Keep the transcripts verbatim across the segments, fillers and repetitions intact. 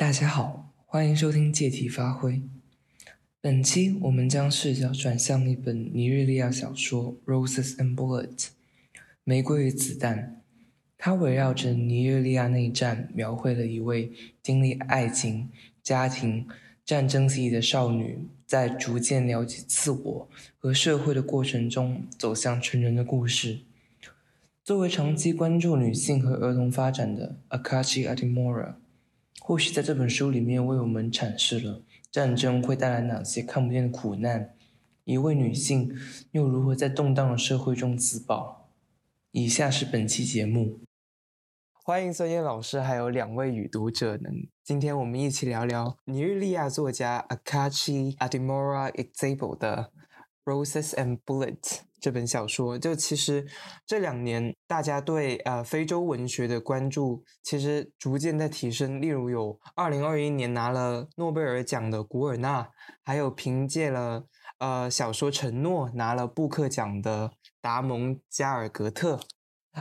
大家好，欢迎收听借题发挥。本期我们将视角转向一本尼日利亚小说《Roses and Bullets》玫瑰与子弹，它围绕着尼日利亚内战，描绘了一位经历爱情、家庭、战争记忆的少女，在逐渐了解自我和社会的过程中走向成人的故事。作为长期关注女性和儿童发展的 Akachi Adimora，或许在这本书里面为我们阐释了战争会带来哪些看不见的苦难，一位女性又如何在动荡的社会中自保。以下是本期节目，欢迎孙燕老师还有两位与读者们，今天我们一起聊聊尼日利亚作家 Akachi Adimora Ezeigbo 的 Roses and Bullets 这本小说。就其实这两年大家对呃非洲文学的关注其实逐渐在提升，例如有二零二一年拿了诺贝尔奖的古尔纳，还有凭借了呃小说《承诺》拿了布克奖的达蒙加尔格特。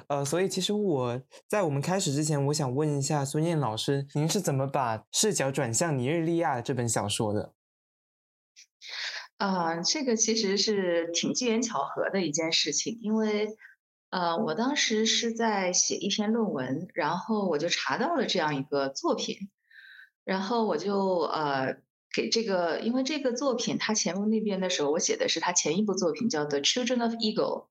呃，所以其实我在我们开始之前，我想问一下孙燕老师，您是怎么把视角转向尼日利亚这本小说的？呃，这个其实是挺机缘巧合的一件事情，因为呃，我当时是在写一篇论文，然后我就查到了这样一个作品，然后我就呃给这个，因为这个作品它前文那边的时候，我写的是它前一部作品叫 The Children of Eagle，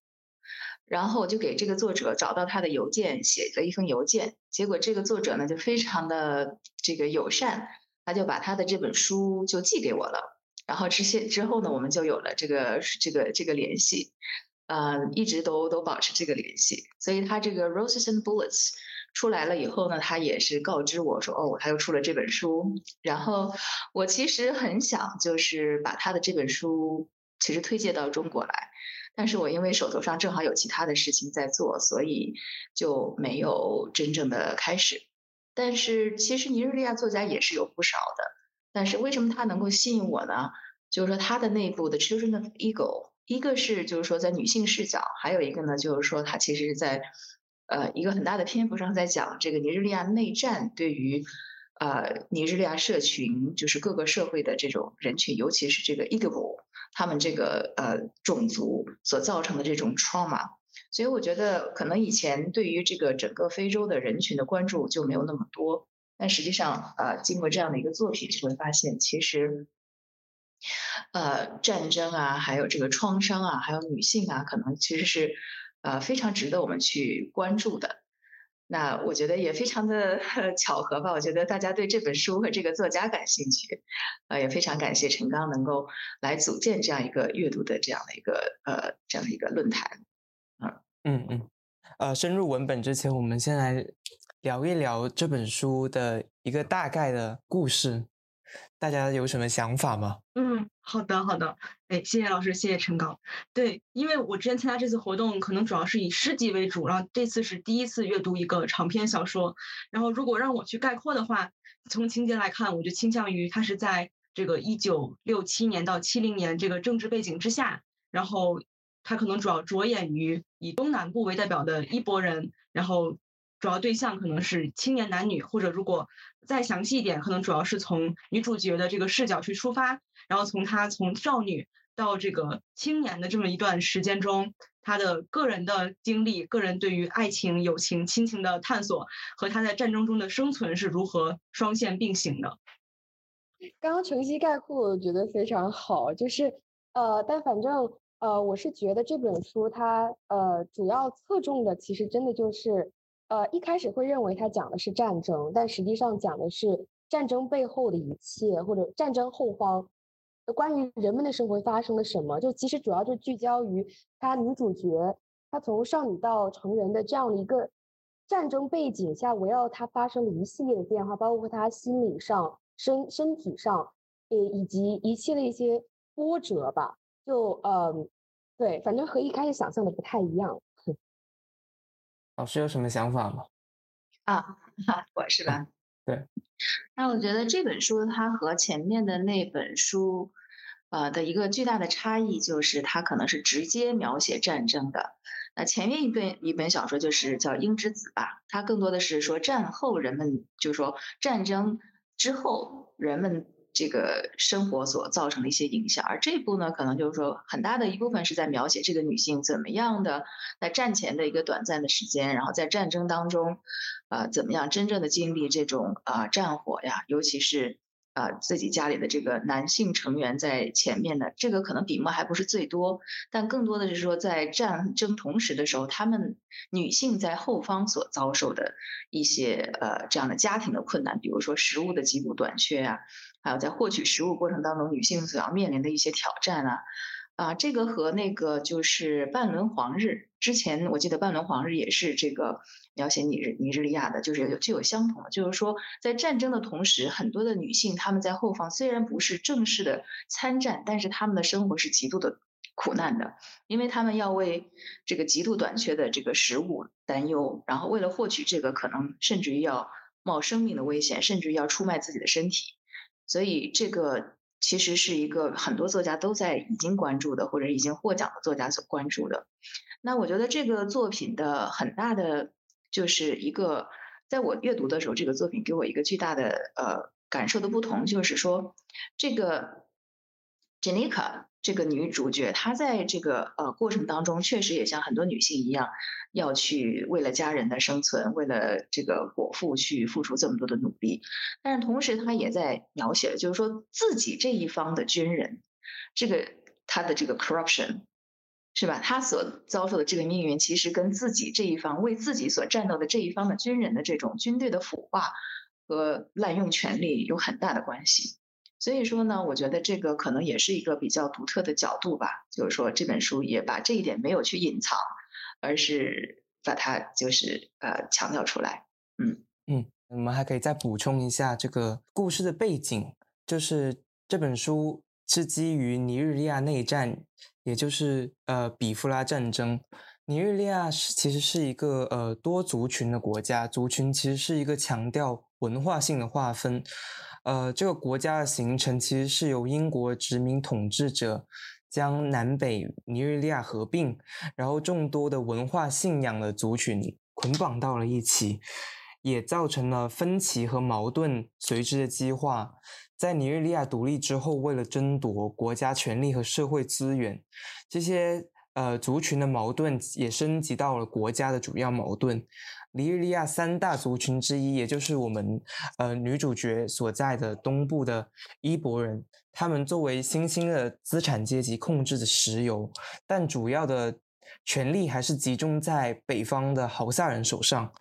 然后我就给这个作者找到他的邮件，写了一封邮件，结果这个作者呢就非常的这个友善，他就把他的这本书就寄给我了。然后之些之后呢，我们就有了这个这个这个联系，呃，一直都都保持这个联系。所以他这个《Roses and Bullets》出来了以后呢，他也是告知我说，哦，他又出了这本书。然后我其实很想就是把他的这本书其实推介到中国来，但是我因为手头上正好有其他的事情在做，所以就没有真正的开始。但是其实尼日利亚作家也是有不少的。但是为什么他能够吸引我呢？就是说他的内部的 Children of Eagle， 一个是就是说在女性视角，还有一个呢就是说他其实在呃一个很大的篇幅上在讲这个尼日利亚内战对于呃尼日利亚社群，就是各个社会的这种人群，尤其是这个 Igbo 他们这个呃种族所造成的这种 trauma。 所以我觉得可能以前对于这个整个非洲的人群的关注就没有那么多，但实际上，呃，经过这样的一个作品，就会发现，其实，呃，战争啊，还有这个创伤啊，还有女性啊，可能其实是，呃，非常值得我们去关注的。那我觉得也非常的巧合吧。我觉得大家对这本书和这个作家感兴趣，呃，也非常感谢陈刚能够来组建这样一个阅读的这样的一个呃这样的一个论坛。嗯嗯嗯。呃，深入文本之前，我们先来聊一聊这本书的一个大概的故事，大家有什么想法吗？嗯，好的好的，哎，谢谢老师，谢谢陈刚。对，因为我之前参加这次活动可能主要是以诗集为主，然后这次是第一次阅读一个长篇小说，然后如果让我去概括的话，从情节来看，我就倾向于它是在这个一九六七年到七零年这个政治背景之下，然后它可能主要着眼于以东南部为代表的伊博人，然后主要对象可能是青年男女，或者如果再详细一点，可能主要是从女主角的这个视角去出发，然后从她从少女到这个青年的这么一段时间中，她的个人的经历，个人对于爱情、友情、亲情的探索，和她在战争中的生存是如何双线并行的。刚刚程曦概括我觉得非常好，就是呃，但反正呃，我是觉得这本书它呃主要侧重的其实真的就是呃，一开始会认为它讲的是战争，但实际上讲的是战争背后的一切，或者战争后方关于人们的生活发生了什么。就其实主要就聚焦于她女主角她从少女到成人的这样的一个战争背景下，围绕她发生了一系列的变化，包括她心理上、身身体上，呃，以及一系列一些波折吧。就嗯，对，反正和一开始想象的不太一样。老师有什么想法吗？啊，我是吧、啊、对。那我觉得这本书它和前面的那本书呃的一个巨大的差异，就是它可能是直接描写战争的。那前面一本一本小说就是叫《鹰之子》吧，它更多的是说战后人们，就是说战争之后人们这个生活所造成的一些影响。而这一部呢，可能就是说很大的一部分是在描写这个女性怎么样的在战前的一个短暂的时间，然后在战争当中呃，怎么样真正的经历这种呃战火呀，尤其是呃自己家里的这个男性成员在前面的，这个可能笔墨还不是最多，但更多的是说在战争同时的时候，他们女性在后方所遭受的一些呃这样的家庭的困难，比如说食物的极度短缺啊，还有在获取食物过程当中女性所要面临的一些挑战啊。啊，这个和那个就是半轮黄日之前，我记得半轮黄日也是这个描写尼日尼日利亚的，就是有具有相同的，就是说在战争的同时，很多的女性她们在后方虽然不是正式的参战，但是她们的生活是极度的苦难的，因为她们要为这个极度短缺的这个食物担忧，然后为了获取这个可能甚至于要冒生命的危险，甚至要出卖自己的身体。所以这个其实是一个很多作家都在已经关注的，或者已经获奖的作家所关注的。那我觉得这个作品的很大的就是一个，在我阅读的时候，这个作品给我一个巨大的呃感受的不同，就是说这个 Jenica 这个女主角，她在这个呃过程当中确实也像很多女性一样，要去为了家人的生存，为了这个果腹去付出这么多的努力。但是同时她也在描写，就是说自己这一方的军人，这个她的这个 corruption 是吧，她所遭受的这个命运其实跟自己这一方为自己所战斗的这一方的军人的这种军队的腐化和滥用权力有很大的关系。所以说呢，我觉得这个可能也是一个比较独特的角度吧，就是说这本书也把这一点没有去隐藏，而是把它就是呃强调出来。嗯嗯，我们还可以再补充一下这个故事的背景，就是这本书是基于尼日利亚内战，也就是呃比夫拉战争。尼日利亚其实是一个呃多族群的国家，族群其实是一个强调文化性的划分。呃，这个国家的形成其实是由英国殖民统治者将南北尼日利亚合并，然后众多的文化信仰的族群捆绑到了一起，也造成了分歧和矛盾随之的激化。在尼日利亚独立之后，为了争夺国家权力和社会资源，这些呃族群的矛盾也升级到了国家的主要矛盾。尼日利亚三大族群之一，也就是我们呃女主角所在的东部的伊博人，他们作为新兴的资产阶级控制着石油，但主要的权力还是集中在北方的豪萨人手上。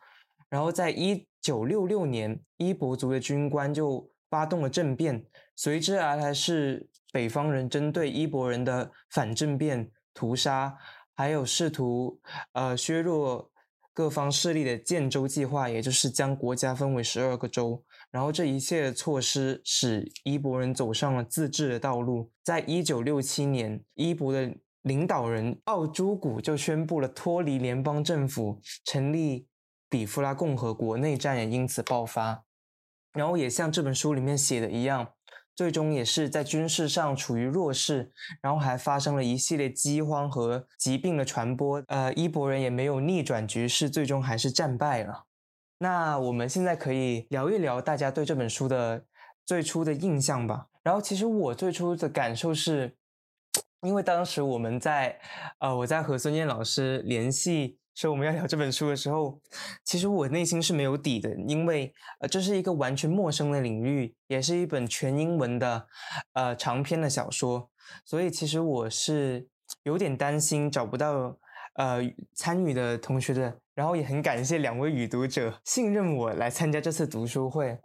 然后在一九六六年，伊博族的军官就发动了政变，随之而来是北方人针对伊博人的反政变、屠杀，还有试图呃削弱各方势力的建州计划，也就是将国家分为十二个州。然后这一切的措施使伊博人走上了自治的道路。在一九六七年，伊博的领导人奥朱古就宣布了脱离联邦政府，成立比夫拉共和国，内战也因此爆发。然后也像这本书里面写的一样，最终也是在军事上处于弱势，然后还发生了一系列饥荒和疾病的传播。呃，伊博人也没有逆转局势，最终还是战败了。那我们现在可以聊一聊大家对这本书的最初的印象吧。然后其实我最初的感受是，因为当时我们在呃，我在和孙燕老师联系所以我们要聊这本书的时候，其实我内心是没有底的，因为呃，这是一个完全陌生的领域，也是一本全英文的呃长篇的小说，所以其实我是有点担心找不到呃参与的同学的。然后也很感谢两位语读者信任我来参加这次读书会。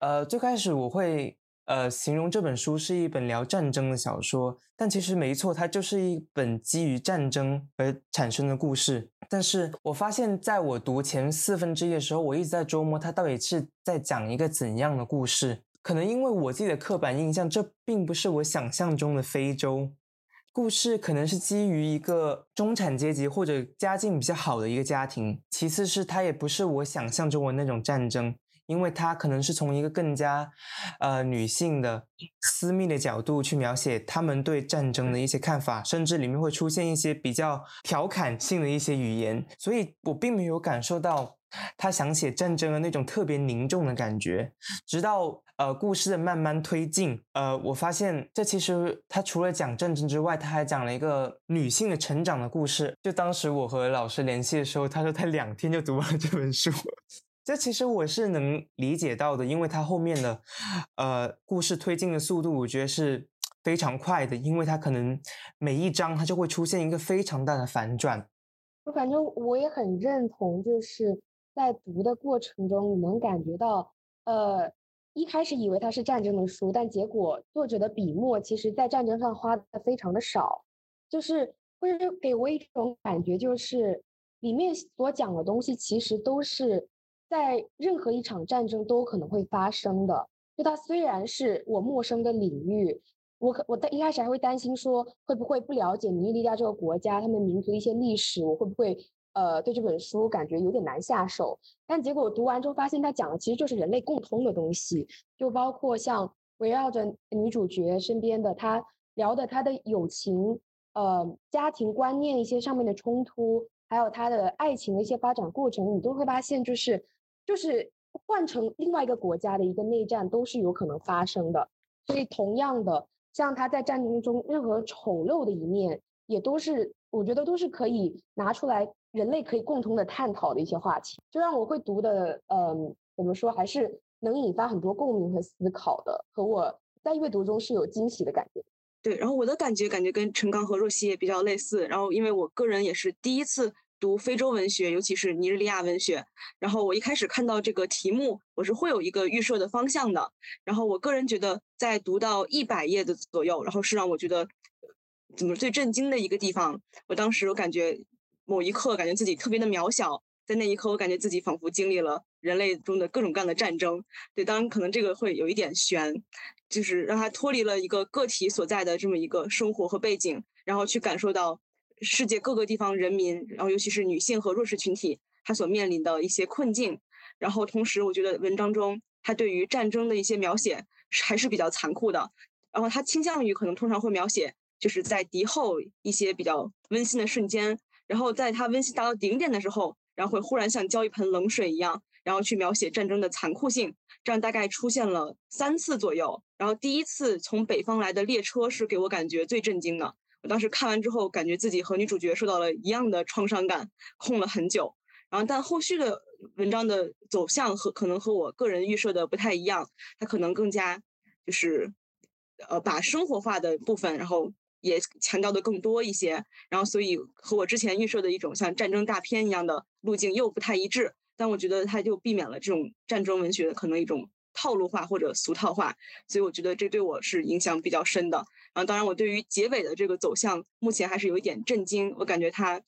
呃，最开始我会呃形容这本书是一本聊战争的小说，但其实没错，它就是一本基于战争而产生的故事。但是我发现在我读前四分之一的时候，我一直在琢磨它到底是在讲一个怎样的故事。可能因为我自己的刻板印象，这并不是我想象中的非洲故事，可能是基于一个中产阶级或者家境比较好的一个家庭。其次是它也不是我想象中的那种战争，因为它可能是从一个更加呃女性的私密的角度去描写他们对战争的一些看法，甚至里面会出现一些比较调侃性的一些语言，所以我并没有感受到他想写战争的那种特别凝重的感觉。直到呃故事的慢慢推进，呃，我发现这其实他除了讲战争之外，他还讲了一个女性的成长的故事。就当时我和老师联系的时候，他说他两天就读完了这本书。这其实我是能理解到的，因为他后面的呃故事推进的速度，我觉得是非常快的，因为他可能每一章他就会出现一个非常大的反转。我感觉我也很认同，就是在读的过程中，你能感觉到，呃，一开始以为它是战争的书，但结果作者的笔墨其实在战争上花的非常的少，就是会给我一种感觉，就是里面所讲的东西其实都是在任何一场战争都可能会发生的。就它虽然是我陌生的领域，我可我一开始还会担心说会不会不了解尼日利亚这个国家他们民族的一些历史，我会不会呃对这本书感觉有点难下手。但结果我读完之后发现，它讲的其实就是人类共通的东西，就包括像围绕着女主角身边的，她聊的她的友情、呃家庭观念一些上面的冲突，还有她的爱情的一些发展过程，你都会发现就是就是换成另外一个国家的一个内战都是有可能发生的。所以同样的，像他在战争中任何丑陋的一面，也都是我觉得都是可以拿出来，人类可以共同的探讨的一些话题，就让我会读的，嗯，怎么说，还是能引发很多共鸣和思考的，和我在阅读中是有惊喜的感觉。对，然后我的感觉感觉跟陈刚和若曦也比较类似。然后因为我个人也是第一次读非洲文学，尤其是尼日利亚文学，然后我一开始看到这个题目，我是会有一个预设的方向的。然后我个人觉得在读到一百页的左右，然后是让我觉得怎么最震惊的一个地方。我当时我感觉某一刻感觉自己特别的渺小，在那一刻我感觉自己仿佛经历了人类中的各种各样的战争。对，当然可能这个会有一点悬，就是让它脱离了一个个体所在的这么一个生活和背景，然后去感受到世界各个地方人民，然后尤其是女性和弱势群体，她所面临的一些困境。然后同时我觉得文章中她对于战争的一些描写还是比较残酷的，然后她倾向于可能通常会描写就是在敌后一些比较温馨的瞬间，然后在她温馨达到顶点的时候，然后会忽然像浇一盆冷水一样，然后去描写战争的残酷性。这样大概出现了三次左右。然后第一次从北方来的列车是给我感觉最震惊的，我当时看完之后感觉自己和女主角受到了一样的创伤感，空了很久。然后但后续的文章的走向和可能和我个人预设的不太一样，它可能更加就是呃把生活化的部分然后也强调的更多一些，然后所以和我之前预设的一种像战争大片一样的路径又不太一致。但我觉得它就避免了这种战争文学的可能一种套路化或者俗套化，所以我觉得这对我是影响比较深的。然后当然我对于结尾的这个走向目前还是有一点震惊，我感觉他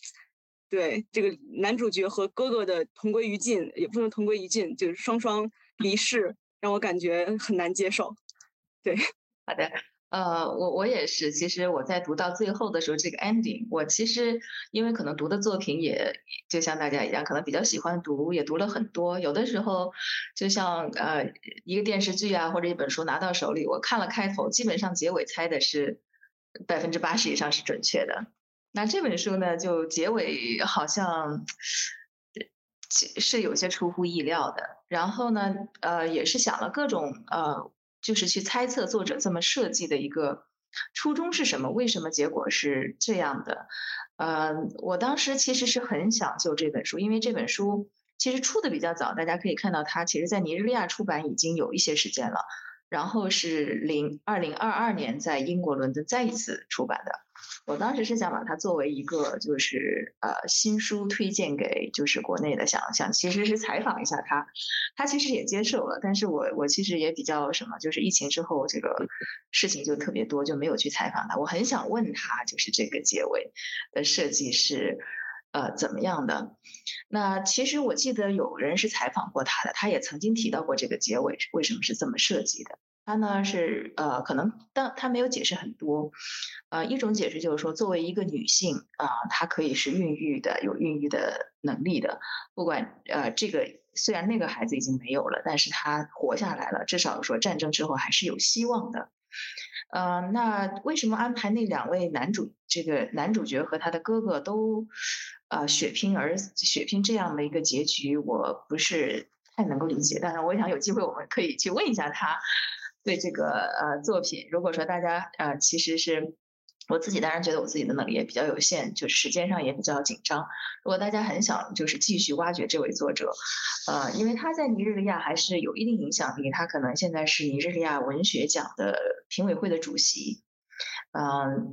对这个男主角和哥哥的同归于尽，也不能同归于尽，就是双双离世，让我感觉很难接受。对，好的，呃，我我也是。其实我在读到最后的时候，这个 ending， 我其实因为可能读的作品也就像大家一样，可能比较喜欢读，也读了很多。有的时候就像呃一个电视剧啊或者一本书拿到手里，我看了开头，基本上结尾猜的是百分之八十以上是准确的。那这本书呢，就结尾好像是有些出乎意料的。然后呢，呃，也是想了各种呃。就是去猜测作者这么设计的一个初衷是什么，为什么结果是这样的。呃，我当时其实是很想就这本书，因为这本书其实出的比较早，大家可以看到它其实在尼日利亚出版已经有一些时间了，然后是二零二二年在英国伦敦再一次出版的。我当时是想把它作为一个就是呃新书推荐给就是国内的，想想其实是采访一下他，他其实也接受了，但是我我其实也比较什么，就是疫情之后这个事情就特别多，就没有去采访他。我很想问他，就是这个结尾的设计是呃怎么样的。那其实我记得有人是采访过他的，他也曾经提到过这个结尾为什么是这么设计的。他呢是呃，可能但他没有解释很多，呃，一种解释就是说，作为一个女性啊、呃，她可以是孕育的，有孕育的能力的。不管呃，这个虽然那个孩子已经没有了，但是她活下来了，至少说战争之后还是有希望的。呃，那为什么安排那两位男主这个男主角和他的哥哥都呃血拼而血拼这样的一个结局，我不是太能够理解。但是我想有机会我们可以去问一下他对这个呃作品，如果说大家呃其实是我自己当然觉得我自己的能力也比较有限，就时间上也比较紧张。如果大家很想就是继续挖掘这位作者，呃，因为他在尼日利亚还是有一定影响力，他可能现在是尼日利亚文学奖的评委会的主席，嗯、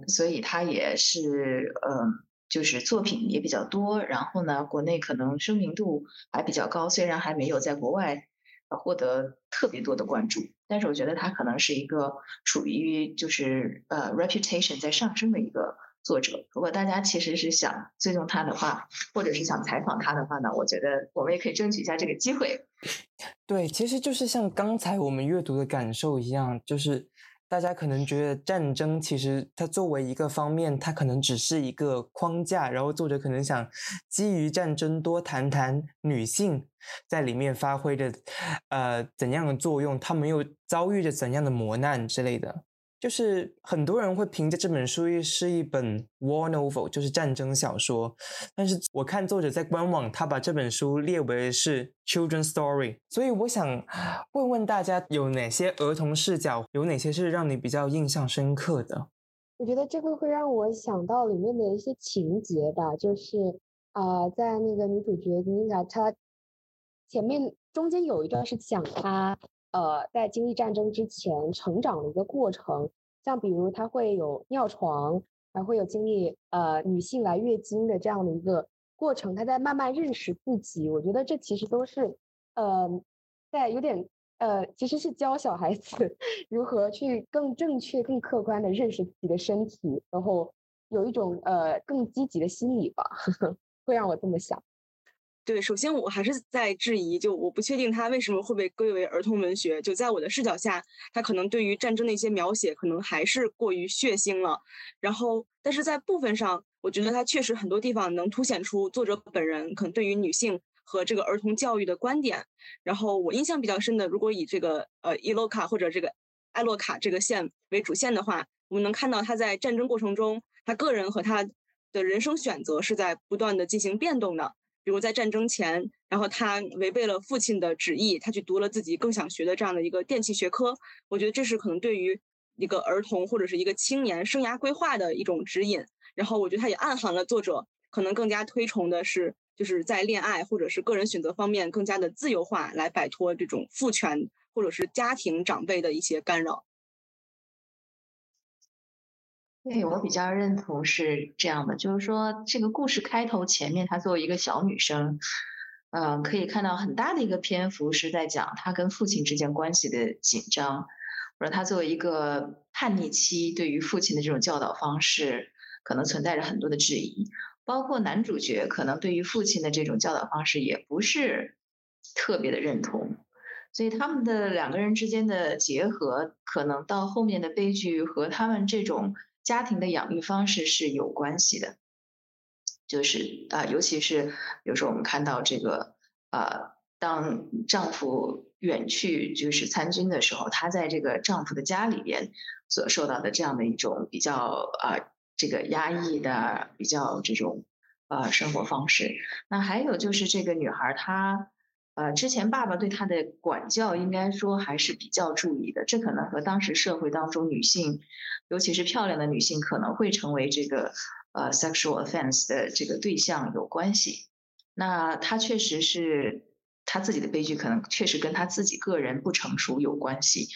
呃，所以他也是嗯、呃，就是作品也比较多，然后呢，国内可能知名度还比较高，虽然还没有在国外获得特别多的关注，但是我觉得他可能是一个属于就是呃 reputation 在上升的一个作者。如果大家其实是想追踪他的话，或者是想采访他的话呢，我觉得我们也可以争取一下这个机会。对，其实就是像刚才我们阅读的感受一样，就是大家可能觉得战争其实它作为一个方面，它可能只是一个框架，然后作者可能想基于战争多谈谈女性在里面发挥着呃怎样的作用，她们又遭遇着怎样的磨难之类的。就是很多人会评价这本书是一本 war novel， 就是战争小说，但是我看作者在官网他把这本书列为是 children's story， 所以我想问问大家有哪些儿童视角，有哪些是让你比较印象深刻的？我觉得这个会让我想到里面的一些情节吧，就是、呃、在那个女主角妮娜，她前面中间有一段是讲她呃，在经历战争之前成长的一个过程，像比如她会有尿床，还会有经历呃女性来月经的这样的一个过程，她在慢慢认识自己。我觉得这其实都是呃，在有点呃，其实是教小孩子如何去更正确、更客观的认识自己的身体，然后有一种呃更积极的心理吧，呵呵，会让我这么想。对，首先我还是在质疑，就我不确定它为什么会被归为儿童文学。就在我的视角下，它可能对于战争的一些描写可能还是过于血腥了，然后但是在部分上我觉得它确实很多地方能凸显出作者本人可能对于女性和这个儿童教育的观点。然后我印象比较深的，如果以这个呃伊洛卡或者这个艾洛卡这个线为主线的话，我们能看到他在战争过程中他个人和他的人生选择是在不断的进行变动的。比如在战争前，然后他违背了父亲的旨意，他去读了自己更想学的这样的一个电气学科。我觉得这是可能对于一个儿童或者是一个青年生涯规划的一种指引。然后我觉得它也暗含了作者可能更加推崇的是就是在恋爱或者是个人选择方面更加的自由化，来摆脱这种父权或者是家庭长辈的一些干扰。对，我比较认同是这样的，就是说这个故事开头前面她作为一个小女生，呃，可以看到很大的一个篇幅是在讲她跟父亲之间关系的紧张，或者她作为一个叛逆期对于父亲的这种教导方式可能存在着很多的质疑，包括男主角可能对于父亲的这种教导方式也不是特别的认同，所以他们的两个人之间的结合可能到后面的悲剧和他们这种家庭的养育方式是有关系的。就是啊、呃，尤其是有时候我们看到这个呃，当丈夫远去就是参军的时候，她在这个丈夫的家里边所受到的这样的一种比较啊、呃，这个压抑的比较这种呃生活方式。那还有就是这个女孩她呃之前爸爸对她的管教应该说还是比较注意的，这可能和当时社会当中女性尤其是漂亮的女性可能会成为这个呃 sexual offense 的这个对象有关系。那她确实是她自己的悲剧可能确实跟她自己个人不成熟有关系。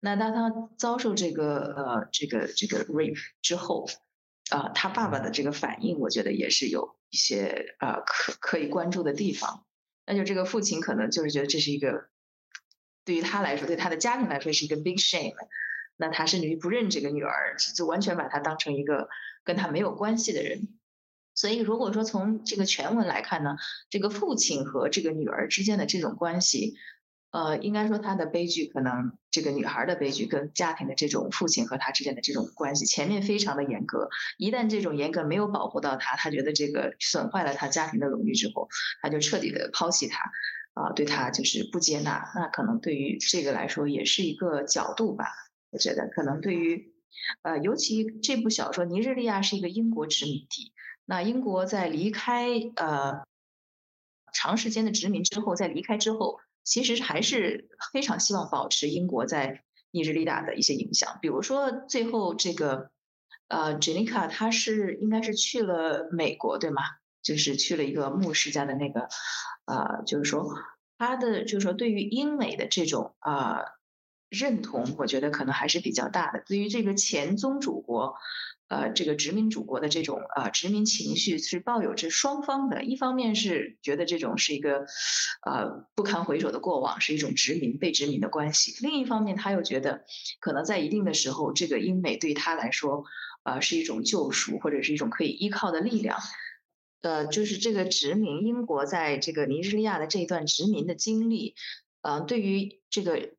那当她遭受这个呃这个这个 rape 之后啊、呃，她爸爸的这个反应我觉得也是有一些呃可可以关注的地方。那就这个父亲可能就是觉得这是一个对于她来说，对她的家庭来说是一个 big shame，那他甚至于不认这个女儿，就完全把她当成一个跟她没有关系的人。所以如果说从这个全文来看呢，这个父亲和这个女儿之间的这种关系呃，应该说她的悲剧可能这个女孩的悲剧跟家庭的这种父亲和她之间的这种关系前面非常的严格，一旦这种严格没有保护到她，她觉得这个损坏了她家庭的荣誉之后，她就彻底的抛弃她啊、呃，对她就是不接纳。那可能对于这个来说也是一个角度吧，我觉得可能对于呃，尤其这部小说《尼日利亚》是一个英国殖民地，那英国在离开呃长时间的殖民之后，在离开之后，其实还是非常希望保持英国在尼日利亚的一些影响，比如说最后这个呃 Jenica 她是应该是去了美国，对吗？就是去了一个牧师家的那个呃，就是说她的就是说对于英美的这种呃认同，我觉得可能还是比较大的。对于这个前宗主国呃，这个殖民主国的这种呃殖民情绪是抱有着双方的，一方面是觉得这种是一个呃不堪回首的过往，是一种殖民被殖民的关系，另一方面他又觉得可能在一定的时候这个英美对他来说呃是一种救赎，或者是一种可以依靠的力量。呃，就是这个殖民英国在这个尼日利亚的这一段殖民的经历呃，对于这个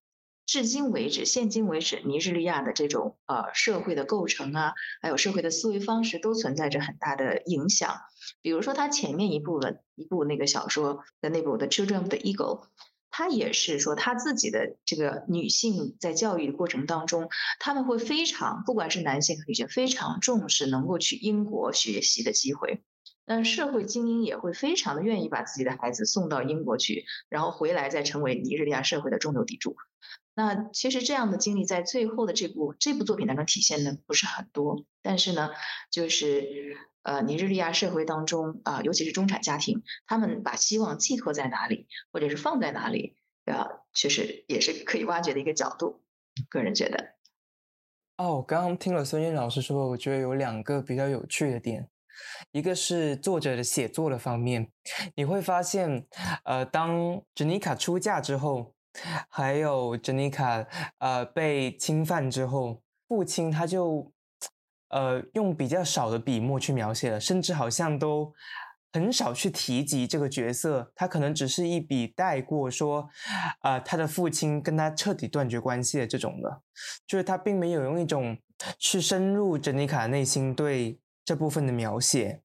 至今为止现今为止尼日利亚的这种呃社会的构成啊，还有社会的思维方式都存在着很大的影响。比如说他前面一部文一部那个小说的那部 The Children of the Eagle， 他也是说他自己的这个女性在教育的过程当中，他们会非常，不管是男性和女性，非常重视能够去英国学习的机会，但社会精英也会非常的愿意把自己的孩子送到英国去，然后回来再成为尼日利亚社会的中流砥柱。那其实这样的经历在最后的这部这部作品当中体现的不是很多，但是呢，就是呃尼日利亚社会当中啊、呃，尤其是中产家庭，他们把希望寄托在哪里，或者是放在哪里啊，确实也是可以挖掘的一个角度。个人觉得，哦，我刚刚听了孙燕老师说，我觉得有两个比较有趣的点。一个是作者的写作的方面，你会发现，呃，当 Jenica 出嫁之后，还有 Jenica 呃被侵犯之后，父亲他就呃用比较少的笔墨去描写了，甚至好像都很少去提及这个角色，他可能只是一笔带过说，呃，他的父亲跟他彻底断绝关系的这种的，就是他并没有用一种去深入 Jenica 内心对这部分的描写，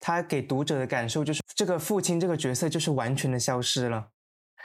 他给读者的感受就是这个父亲这个角色就是完全的消失了。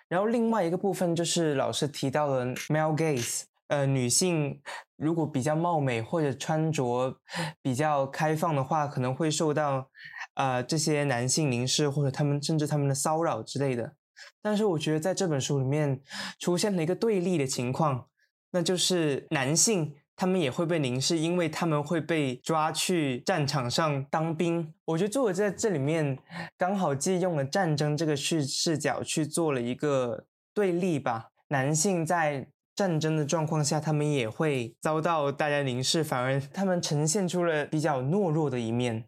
然后另外一个部分就是老师提到了 male gaze， 呃，女性如果比较貌美或者穿着比较开放的话，可能会受到呃这些男性凝视或者他们甚至他们的骚扰之类的。但是我觉得在这本书里面出现了一个对立的情况，那就是男性他们也会被凝视，因为他们会被抓去战场上当兵。我觉得作者在这里面刚好借用了战争这个视角去做了一个对立吧。男性在战争的状况下，他们也会遭到大家凝视，反而他们呈现出了比较懦弱的一面。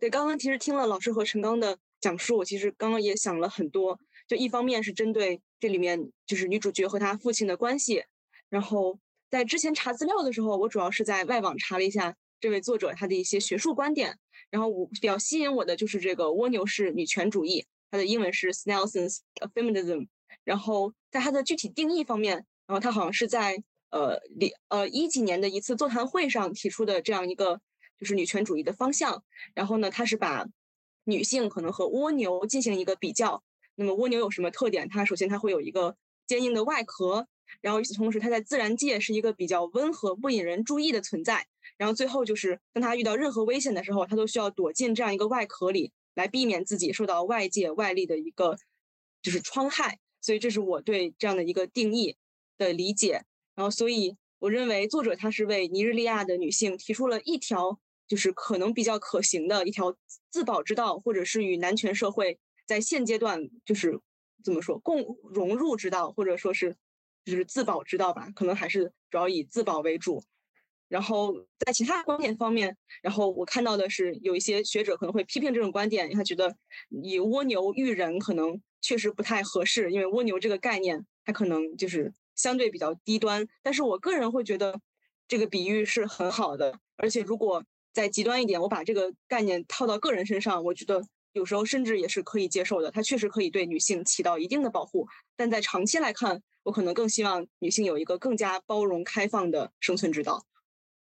对，刚刚其实听了老师和陈刚的讲述，我其实刚刚也想了很多，就一方面是针对这里面就是女主角和她父亲的关系，然后在之前查资料的时候，我主要是在外网查了一下这位作者他的一些学术观点，然后我比较吸引我的就是这个蜗牛式女权主义，它的英文是 snail sense feminism， 然后在它的具体定义方面，然后它好像是在呃呃一几年的一次座谈会上提出的这样一个就是女权主义的方向。然后呢，它是把女性可能和蜗牛进行一个比较。那么蜗牛有什么特点？它首先它会有一个坚硬的外壳，然后与此同时它在自然界是一个比较温和不引人注意的存在，然后最后就是当它遇到任何危险的时候，它都需要躲进这样一个外壳里，来避免自己受到外界外力的一个就是伤害。所以这是我对这样的一个定义的理解。然后所以我认为作者他是为尼日利亚的女性提出了一条就是可能比较可行的一条自保之道，或者是与男权社会在现阶段就是怎么说共融入之道，或者说是就是自保之道吧，可能还是主要以自保为主。然后在其他观点方面，然后我看到的是有一些学者可能会批评这种观点，他觉得以蜗牛喻人可能确实不太合适，因为蜗牛这个概念它可能就是相对比较低端。但是我个人会觉得这个比喻是很好的，而且如果再极端一点，我把这个概念套到个人身上，我觉得有时候甚至也是可以接受的，它确实可以对女性起到一定的保护。但在长期来看，我可能更希望女性有一个更加包容开放的生存之道。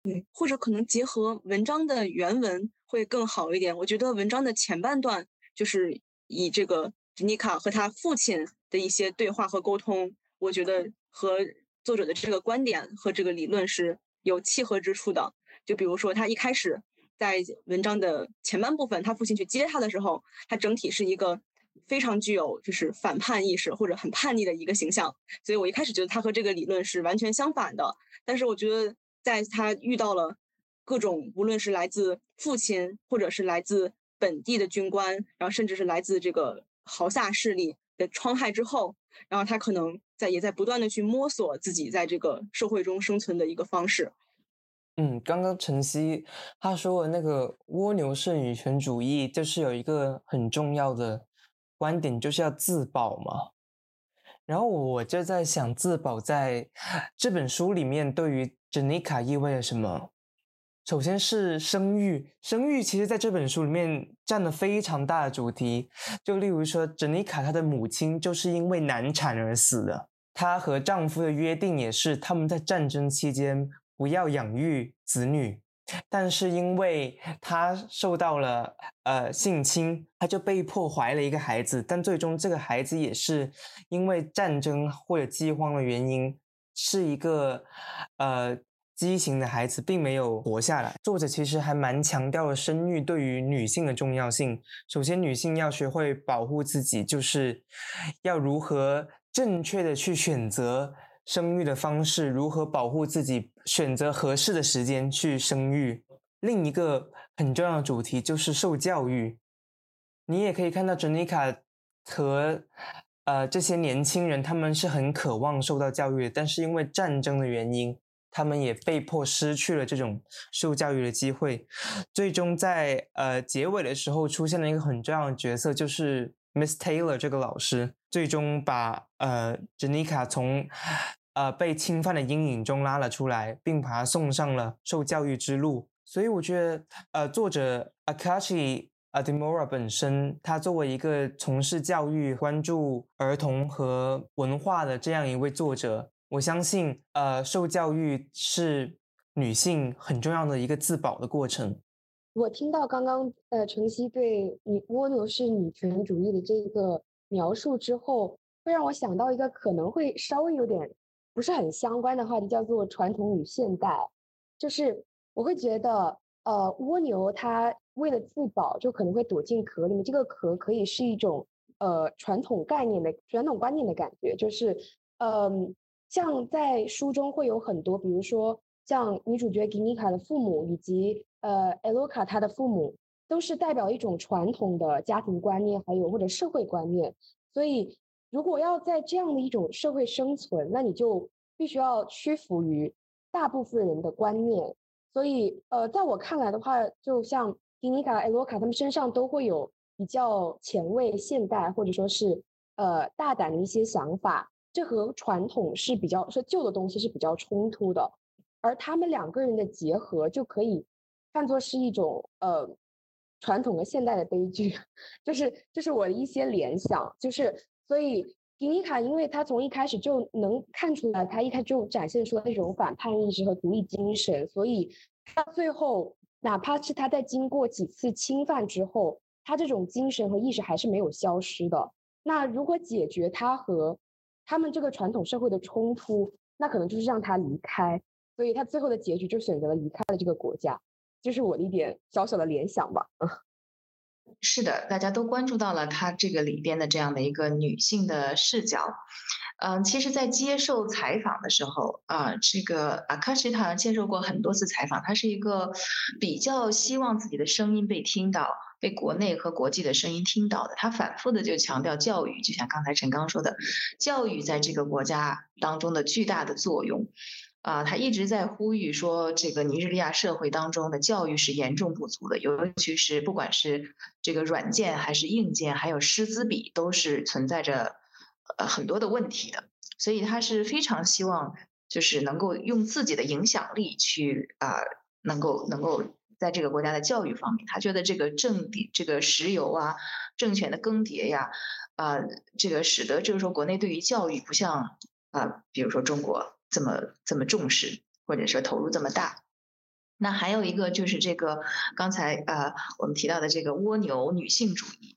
嗯，或者可能结合文章的原文会更好一点。我觉得文章的前半段就是以这个Jenica和她父亲的一些对话和沟通，我觉得和作者的这个观点和这个理论是有契合之处的。就比如说他一开始在文章的前半部分，他父亲去接他的时候，他整体是一个非常具有就是反叛意识或者很叛逆的一个形象，所以我一开始觉得他和这个理论是完全相反的。但是我觉得在他遇到了各种无论是来自父亲或者是来自本地的军官，然后甚至是来自这个豪萨势力的戕害之后，然后他可能在也在不断的去摸索自己在这个社会中生存的一个方式。嗯，刚刚晨曦他说的那个蜗牛式女权主义就是有一个很重要的观点，就是要自保嘛。然后我就在想，自保在这本书里面对于珍妮卡意味着什么。首先是生育，生育其实在这本书里面占了非常大的主题。就例如说珍妮卡她的母亲就是因为难产而死的，她和丈夫的约定也是他们在战争期间不要养育子女，但是因为她受到了呃性侵，她就被迫怀了一个孩子，但最终这个孩子也是因为战争或者饥荒的原因是一个呃畸形的孩子，并没有活下来。作者其实还蛮强调了生育对于女性的重要性。首先女性要学会保护自己，就是要如何正确的去选择生育的方式，如何保护自己，选择合适的时间去生育。另一个很重要的主题就是受教育。你也可以看到珍妮卡和呃这些年轻人，他们是很渴望受到教育的，但是因为战争的原因，他们也被迫失去了这种受教育的机会。最终在呃结尾的时候出现了一个很重要的角色，就是 Miss Taylor 这个老师，最终把呃 Jenica 从呃被侵犯的阴影中拉了出来，并把她送上了受教育之路。所以我觉得呃作者 Akachi Adimora 本身，他作为一个从事教育、关注儿童和文化的这样一位作者，我相信呃，受教育是女性很重要的一个自保的过程。我听到刚刚呃，晨曦对女蜗牛式女权主义的这个描述之后，会让我想到一个可能会稍微有点不是很相关的话题，叫做传统与现代。就是我会觉得呃，蜗牛它为了自保就可能会躲进壳里面，这个壳可以是一种呃传统概念的传统观念的感觉，就是嗯。呃像在书中会有很多，比如说像女主角吉妮卡的父母以及呃 Eloka 她的父母，都是代表一种传统的家庭观念，还有或者社会观念。所以如果要在这样的一种社会生存，那你就必须要屈服于大部分人的观念。所以呃，在我看来的话，就像吉妮卡、Eloka 他们身上都会有比较前卫、现代或者说是呃大胆的一些想法。这和传统是比较是旧的东西是比较冲突的，而他们两个人的结合就可以看作是一种呃传统和现代的悲剧，就是这是我的一些联想。就是所以吉妮卡，因为她从一开始就能看出来，她一开始就展现出那种反叛意识和独立精神，所以她最后哪怕是她在经过几次侵犯之后，她这种精神和意识还是没有消失的。那如果解决她和他们这个传统社会的冲突，那可能就是让他离开，所以他最后的结局就选择了离开了这个国家。这是我的一点小小的联想吧。是的，大家都关注到了他这个里边的这样的一个女性的视角。嗯、呃，其实在接受采访的时候啊、呃，这个阿卡西他接受过很多次采访，他是一个比较希望自己的声音被听到，被国内和国际的声音听到的。他反复的就强调教育，就像刚才陈刚说的，教育在这个国家当中的巨大的作用啊、呃，他一直在呼吁说，这个尼日利亚社会当中的教育是严重不足的，尤其是不管是这个软件还是硬件，还有师资比，都是存在着呃很多的问题的。所以他是非常希望就是能够用自己的影响力去啊、呃，能够能够。在这个国家的教育方面，他觉得这个政这个石油啊，政权的更迭呀，啊、呃，这个使得这个时候国内对于教育不像啊、呃，比如说中国这么这么重视，或者说投入这么大。那还有一个就是这个刚才啊、呃、我们提到的这个蜗牛女性主义，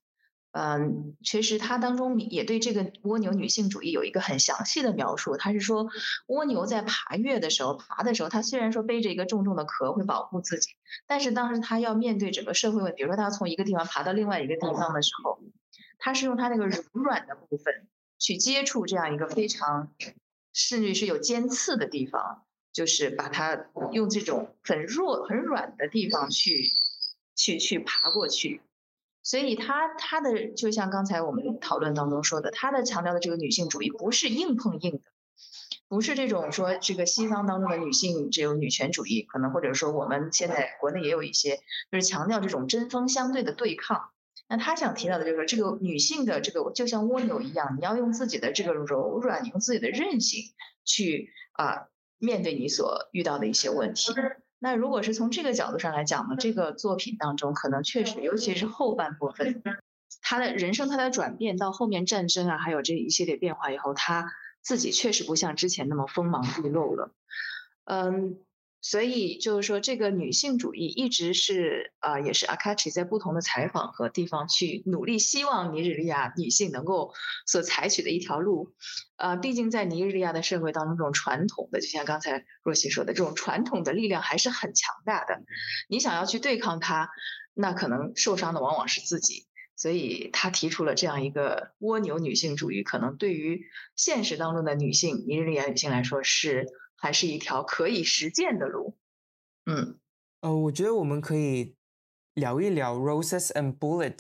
嗯，其实他当中也对这个蜗牛女性主义有一个很详细的描述。他是说，蜗牛在爬越的时候，爬的时候，它虽然说背着一个重重的壳会保护自己，但是当时它要面对整个社会问题，比如说它从一个地方爬到另外一个地方的时候，它是用它那个柔软的部分去接触这样一个非常甚至是有尖刺的地方，就是把它用这种很弱很软的地方去去去爬过去。所以他他的就像刚才我们讨论当中说的，他的强调的这个女性主义不是硬碰硬的，不是这种说这个西方当中的女性只有女权主义，可能或者说我们现在国内也有一些就是强调这种针锋相对的对抗。那他想提到的就是这个女性的这个就像蜗牛一样，你要用自己的这个柔软，你用自己的韧性去啊、呃、面对你所遇到的一些问题。那如果是从这个角度上来讲呢，这个作品当中可能确实尤其是后半部分，他的人生他的转变到后面战争啊还有这一系列变化以后，他自己确实不像之前那么锋芒毕露了。嗯，所以就是说这个女性主义一直是啊、呃，也是 Akachi 在不同的采访和地方去努力希望尼日利亚女性能够所采取的一条路。呃，毕竟在尼日利亚的社会当中，这种传统的就像刚才若曦说的，这种传统的力量还是很强大的，你想要去对抗它，那可能受伤的往往是自己。所以他提出了这样一个蜗牛女性主义，可能对于现实当中的女性，尼日利亚女性来说是还是一条可以实践的路。嗯，呃，我觉得我们可以聊一聊《Roses and Bullets》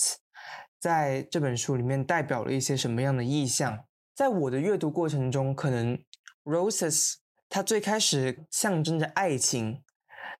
在这本书里面代表了一些什么样的意象。在我的阅读过程中，可能 Roses 它最开始象征着爱情，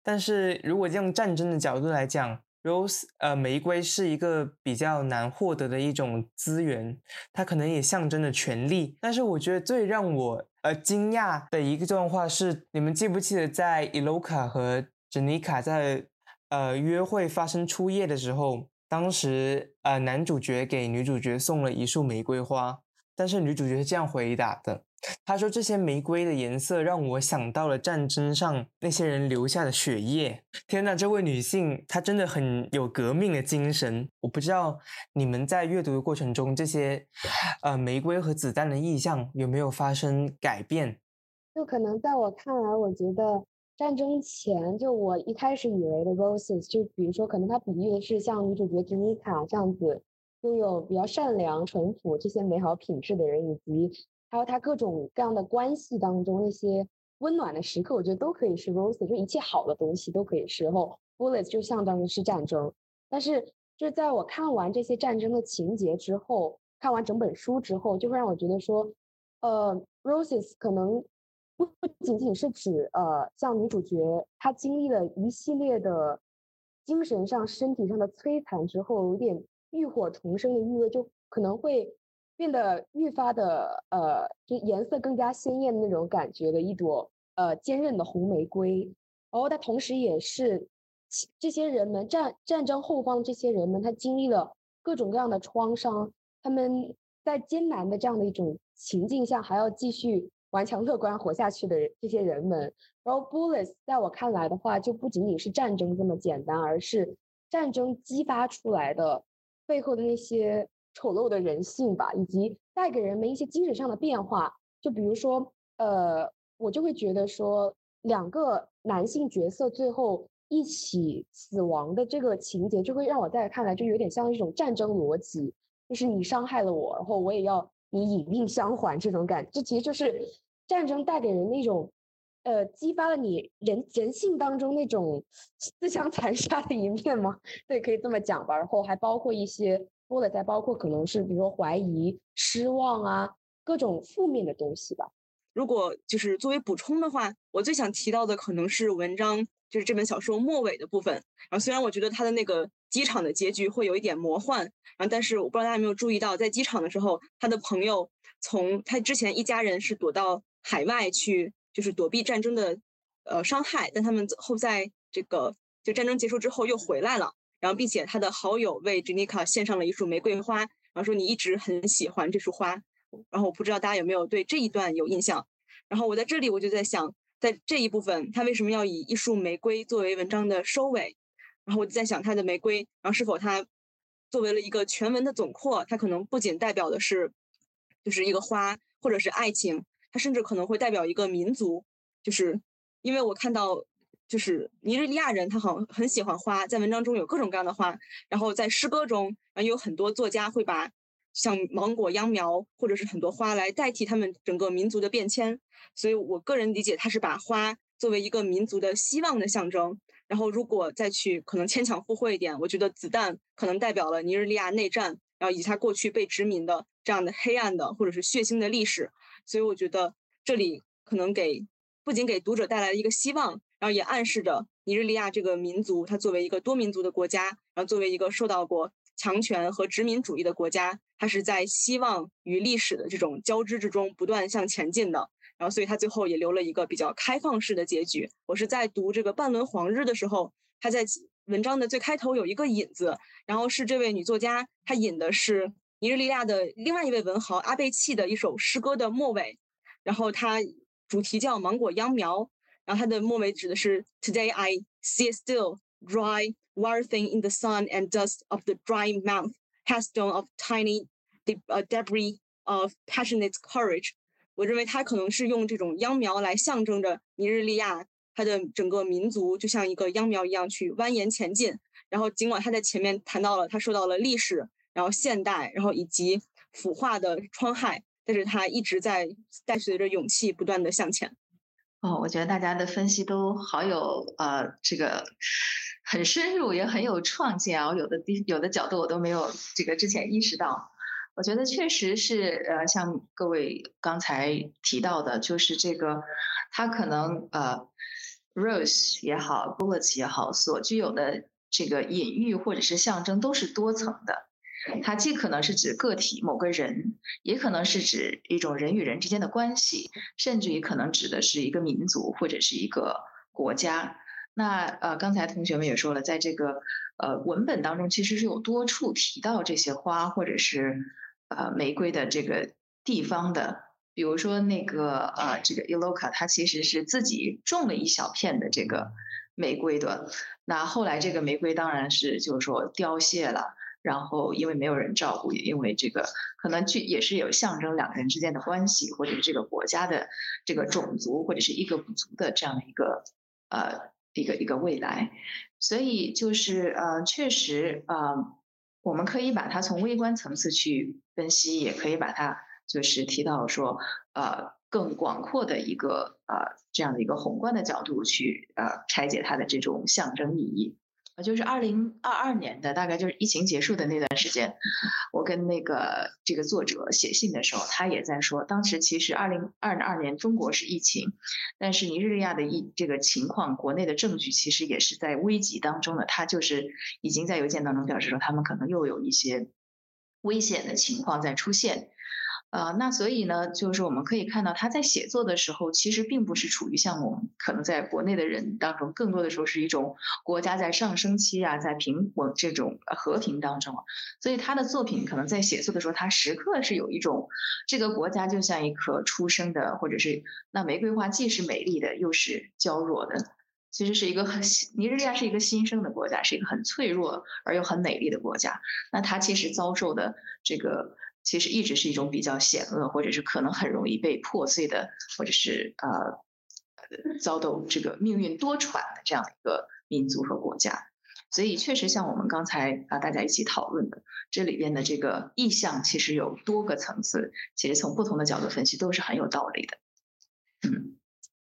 但是如果用战争的角度来讲，Rose， 呃，玫瑰是一个比较难获得的一种资源，它可能也象征着权力。但是我觉得最让我呃惊讶的一个段话是，你们记不记得在 Iloka 和 Janica 在呃约会发生初夜的时候，当时呃男主角给女主角送了一束玫瑰花，但是女主角是这样回答的，她说这些玫瑰的颜色让我想到了战争上那些人留下的血液。天哪，这位女性她真的很有革命的精神。我不知道你们在阅读的过程中，这些呃玫瑰和子弹的意象有没有发生改变？就可能在我看来，我觉得战争前，就我一开始以为的 roses， 就比如说可能她比喻的是像女主角吉妮卡这样子拥有比较善良淳朴这些美好品质的人，以及还有他各种各样的关系当中那些温暖的时刻，我觉得都可以是 roses， 就一切好的东西都可以是，然后 bullets 就相当于是战争。但是就在我看完这些战争的情节之后，看完整本书之后，就会让我觉得说呃 roses 可能不仅仅是指呃像女主角她经历了一系列的精神上身体上的摧残之后，有点浴火重生的意味，就可能会变得愈发的呃，就颜色更加鲜艳的那种感觉的一朵呃坚韧的红玫瑰。然后它同时也是这些人们战战争后方这些人们，他经历了各种各样的创伤，他们在艰难的这样的一种情境下还要继续顽强乐观活下去的这些人们。然后 bullets 在我看来的话，就不仅仅是战争这么简单，而是战争激发出来的背后的那些丑陋的人性吧，以及带给人们一些精神上的变化。就比如说呃，我就会觉得说两个男性角色最后一起死亡的这个情节，就会让我在看来就有点像一种战争逻辑，就是你伤害了我，然后我也要你以命相还，这种感觉。这其实就是战争带给人那种呃，激发了你人人性当中那种自相残杀的一面吗？对，可以这么讲吧。然后还包括一些多的，再包括可能是比如说怀疑、失望啊，各种负面的东西吧。如果就是作为补充的话，我最想提到的可能是文章就是这本小说末尾的部分。然后虽然我觉得它的那个机场的结局会有一点魔幻，然后但是我不知道大家有没有注意到，在机场的时候，他的朋友从他之前一家人是躲到海外去，就是躲避战争的呃伤害，但他们后在这个就战争结束之后又回来了。然后并且他的好友为 Janica 献上了一束玫瑰花，然后说你一直很喜欢这束花。然后我不知道大家有没有对这一段有印象。然后我在这里我就在想，在这一部分他为什么要以一束玫瑰作为文章的收尾，然后我就在想他的玫瑰，然后是否他作为了一个全文的总括，它可能不仅代表的是就是一个花或者是爱情，它甚至可能会代表一个民族。就是因为我看到就是尼日利亚人他好像很喜欢花，在文章中有各种各样的花，然后在诗歌中也有很多作家会把像芒果、秧苗或者是很多花来代替他们整个民族的变迁。所以我个人理解他是把花作为一个民族的希望的象征，然后如果再去可能牵强附会一点，我觉得子弹可能代表了尼日利亚内战，然后以及它过去被殖民的这样的黑暗的或者是血腥的历史。所以我觉得这里可能给不仅给读者带来了一个希望，然后也暗示着尼日利亚这个民族它作为一个多民族的国家，然后作为一个受到过强权和殖民主义的国家，它是在希望与历史的这种交织之中不断向前进的。然后所以他最后也留了一个比较开放式的结局。我是在读这个半轮黄日的时候，他在文章的最开头有一个引子，然后是这位女作家她引的是尼日利亚的另外一位文豪阿贝契的一首诗歌的末尾，然后它主题叫芒果秧苗，然后它的末尾指的是 Today I see still dry writhing in the sun and dust of the dry mouth headstone of tiny de- uh, debris of passionate courage。我认为它可能是用这种秧苗来象征着尼日利亚它的整个民族就像一个秧苗一样去蜿蜒前进。然后尽管它在前面谈到了它受到了历史然后现代然后以及腐化的创害，但是它一直在带随着勇气不断的向前。哦，我觉得大家的分析都好有呃这个很深入也很有创建啊，有的有的角度我都没有这个之前意识到。我觉得确实是呃，像各位刚才提到的，就是这个他可能呃 Rose 也好 Bullets 也好所具有的这个隐喻或者是象征都是多层的，它既可能是指个体某个人，也可能是指一种人与人之间的关系，甚至于可能指的是一个民族或者是一个国家。那呃，刚才同学们也说了，在这个呃文本当中其实是有多处提到这些花或者是呃，玫瑰的这个地方的，比如说那个呃，这个 Iloka 他其实是自己种了一小片的这个玫瑰的，那后来这个玫瑰当然是就是说凋谢了，然后因为没有人照顾，也因为这个可能也是有象征两个人之间的关系或者是这个国家的这个种族或者是一个部族的这样的一个呃一个一个未来。所以就是呃，确实呃。我们可以把它从微观层次去分析，也可以把它就是提到说呃更广阔的一个呃这样的一个宏观的角度去呃拆解它的这种象征意义。就是二零二二年的大概就是疫情结束的那段时间，我跟那个这个作者写信的时候，他也在说当时其实二零二二年中国是疫情，但是尼日利亚的这个情况国内的政局其实也是在危急当中的，他就是已经在邮件当中表示说他们可能又有一些危险的情况在出现。呃，那所以呢就是我们可以看到他在写作的时候其实并不是处于像我们可能在国内的人当中更多的时候是一种国家在上升期啊，在平稳这种和平当中，所以他的作品可能在写作的时候他时刻是有一种这个国家就像一棵出生的或者是那玫瑰花既是美丽的又是娇弱的，其实是一个很尼日利亚是一个新生的国家，是一个很脆弱而又很美丽的国家，那他其实遭受的这个其实一直是一种比较险恶或者是可能很容易被破碎的或者是呃遭到这个命运多舛的这样一个民族和国家。所以确实像我们刚才啊大家一起讨论的这里边的这个意象其实有多个层次，其实从不同的角度分析都是很有道理的。嗯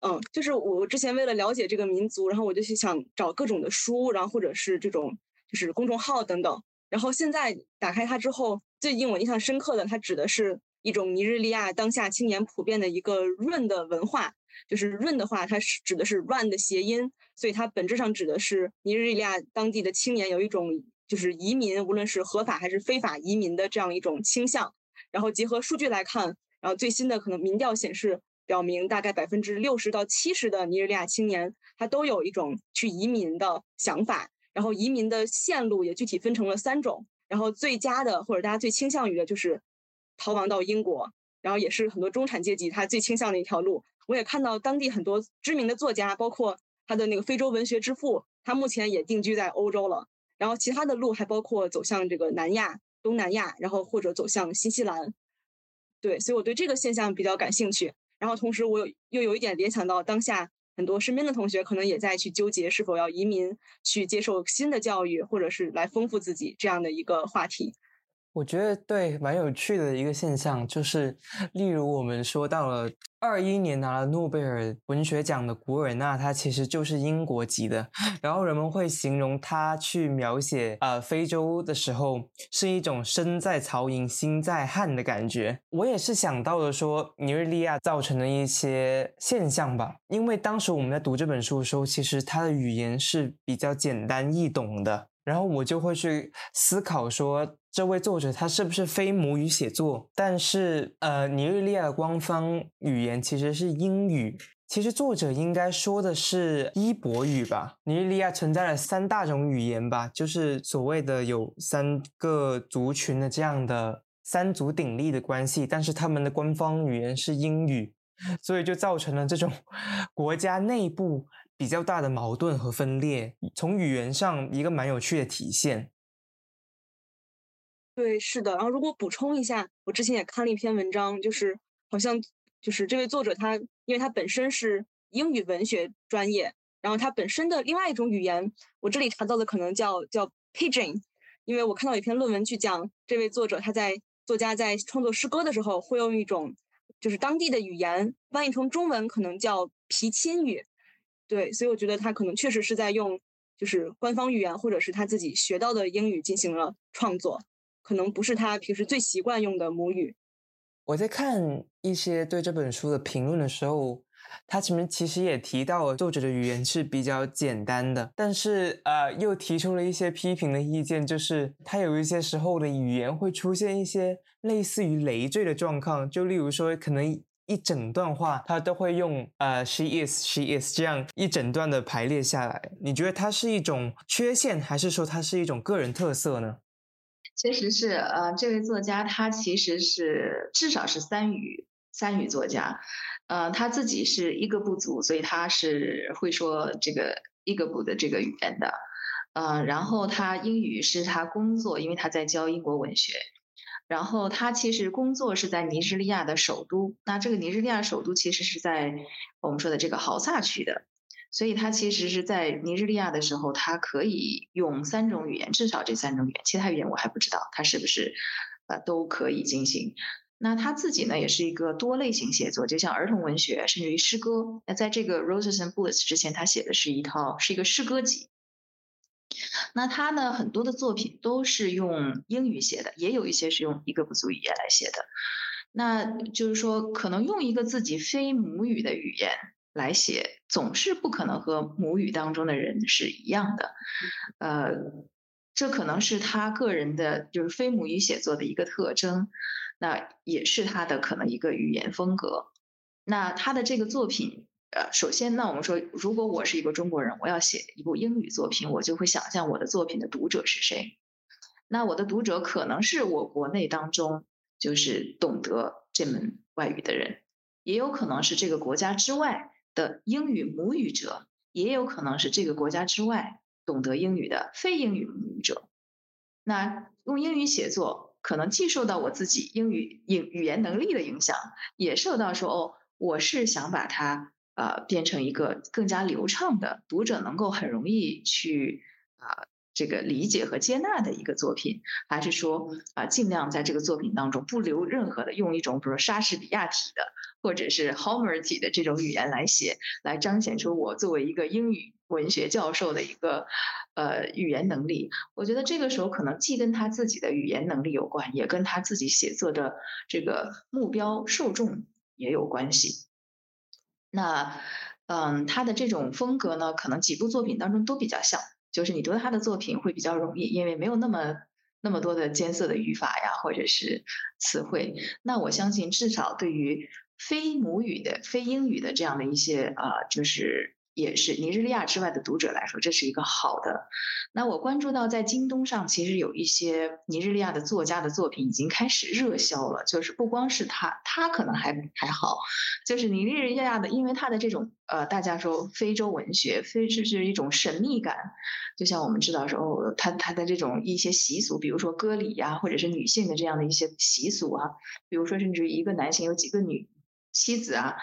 嗯，就是我之前为了了解这个民族，然后我就想找各种的书，然后或者是这种就是公众号等等，然后现在打开它之后最令我印象深刻的，它指的是一种尼日利亚当下青年普遍的一个润的文化，就是润的话它指的是 run 的谐音，所以它本质上指的是尼日利亚当地的青年有一种就是移民无论是合法还是非法移民的这样一种倾向。然后结合数据来看，然后最新的可能民调显示表明大概 百分之六十到百分之七十 的尼日利亚青年他都有一种去移民的想法，然后移民的线路也具体分成了三种，然后最佳的或者大家最倾向于的就是逃亡到英国，然后也是很多中产阶级他最倾向的一条路。我也看到当地很多知名的作家，包括他的那个非洲文学之父，他目前也定居在欧洲了。然后其他的路还包括走向这个南亚、东南亚，然后或者走向新西兰。对，所以我对这个现象比较感兴趣。然后同时我有又有一点联想到当下很多身边的同学可能也在去纠结是否要移民去接受新的教育，或者是来丰富自己这样的一个话题。我觉得对，蛮有趣的一个现象，就是例如我们说到了二一年拿了诺贝尔文学奖的古尔纳，他其实就是英国籍的，然后人们会形容他去描写呃非洲的时候是一种身在曹营心在汉的感觉。我也是想到了说尼日利亚造成的一些现象吧，因为当时我们在读这本书的时候，其实他的语言是比较简单易懂的，然后我就会去思考说这位作者他是不是非母语写作，但是呃，尼日利亚的官方语言其实是英语，其实作者应该说的是伊博语吧。尼日利亚存在了三大种语言吧，就是所谓的有三个族群的这样的三足鼎立的关系，但是他们的官方语言是英语，所以就造成了这种国家内部比较大的矛盾和分裂，从语言上一个蛮有趣的体现。对，是的。然后如果补充一下，我之前也看了一篇文章，就是好像就是这位作者他因为他本身是英语文学专业，然后他本身的另外一种语言我这里查到的可能叫叫 Pidgin， 因为我看到一篇论文去讲这位作者他在作家在创作诗歌的时候会用一种就是当地的语言翻译成中文可能叫皮钦语。对，所以我觉得他可能确实是在用就是官方语言或者是他自己学到的英语进行了创作，可能不是他平时最习惯用的母语。我在看一些对这本书的评论的时候，他前面其实也提到了作者的语言是比较简单的，但是呃，又提出了一些批评的意见，就是他有一些时候的语言会出现一些类似于累赘的状况，就例如说可能一整段话他都会用呃 she is she is 这样一整段的排列下来。你觉得它是一种缺陷，还是说它是一种个人特色呢？确实是呃，这位作家他其实是至少是三语三语作家，呃，他自己是伊格布族，所以他是会说这个伊格布的这个语言的，呃，然后他英语是他工作，因为他在教英国文学。然后他其实工作是在尼日利亚的首都，那这个尼日利亚首都其实是在我们说的这个豪萨区的，所以他其实是在尼日利亚的时候，他可以用三种语言，至少这三种语言，其他语言我还不知道他是不是呃都可以进行。那他自己呢也是一个多类型写作，就像儿童文学甚至于诗歌。那在这个 Roses and Bullets 之前，他写的是一套是一个诗歌集。那他呢很多的作品都是用英语写的，也有一些是用伊格布族语言来写的。那就是说可能用一个自己非母语的语言来写，总是不可能和母语当中的人是一样的，呃，这可能是他个人的就是非母语写作的一个特征，那也是他的可能一个语言风格。那他的这个作品呃，首先呢我们说如果我是一个中国人，我要写一部英语作品，我就会想象我的作品的读者是谁。那我的读者可能是我国内当中就是懂得这门外语的人，也有可能是这个国家之外的英语母语者，也有可能是这个国家之外懂得英语的非英语母语者。那用英语写作可能既受到我自己英语语言能力的影响，也受到说哦，我是想把它呃，变成一个更加流畅的读者能够很容易去啊、呃、这个理解和接纳的一个作品，还是说啊、呃、尽量在这个作品当中不留任何的用一种比如说莎士比亚体的或者是 Homer 体的这种语言来写，来彰显出我作为一个英语文学教授的一个呃语言能力。我觉得这个时候可能既跟他自己的语言能力有关，也跟他自己写作的这个目标受众也有关系。那嗯，他的这种风格呢可能几部作品当中都比较像，就是你读他的作品会比较容易，因为没有那么那么多的艰涩的语法呀或者是词汇。那我相信至少对于非母语的非英语的这样的一些啊、呃，就是也是尼日利亚之外的读者来说，这是一个好的。那我关注到在京东上其实有一些尼日利亚的作家的作品已经开始热销了，就是不光是他他可能还还好，就是尼日利亚的，因为他的这种呃，大家说非洲文学，非就是一种神秘感，就像我们知道说哦，他他的这种一些习俗，比如说割礼啊，或者是女性的这样的一些习俗啊，比如说甚至一个男性有几个女妻子啊，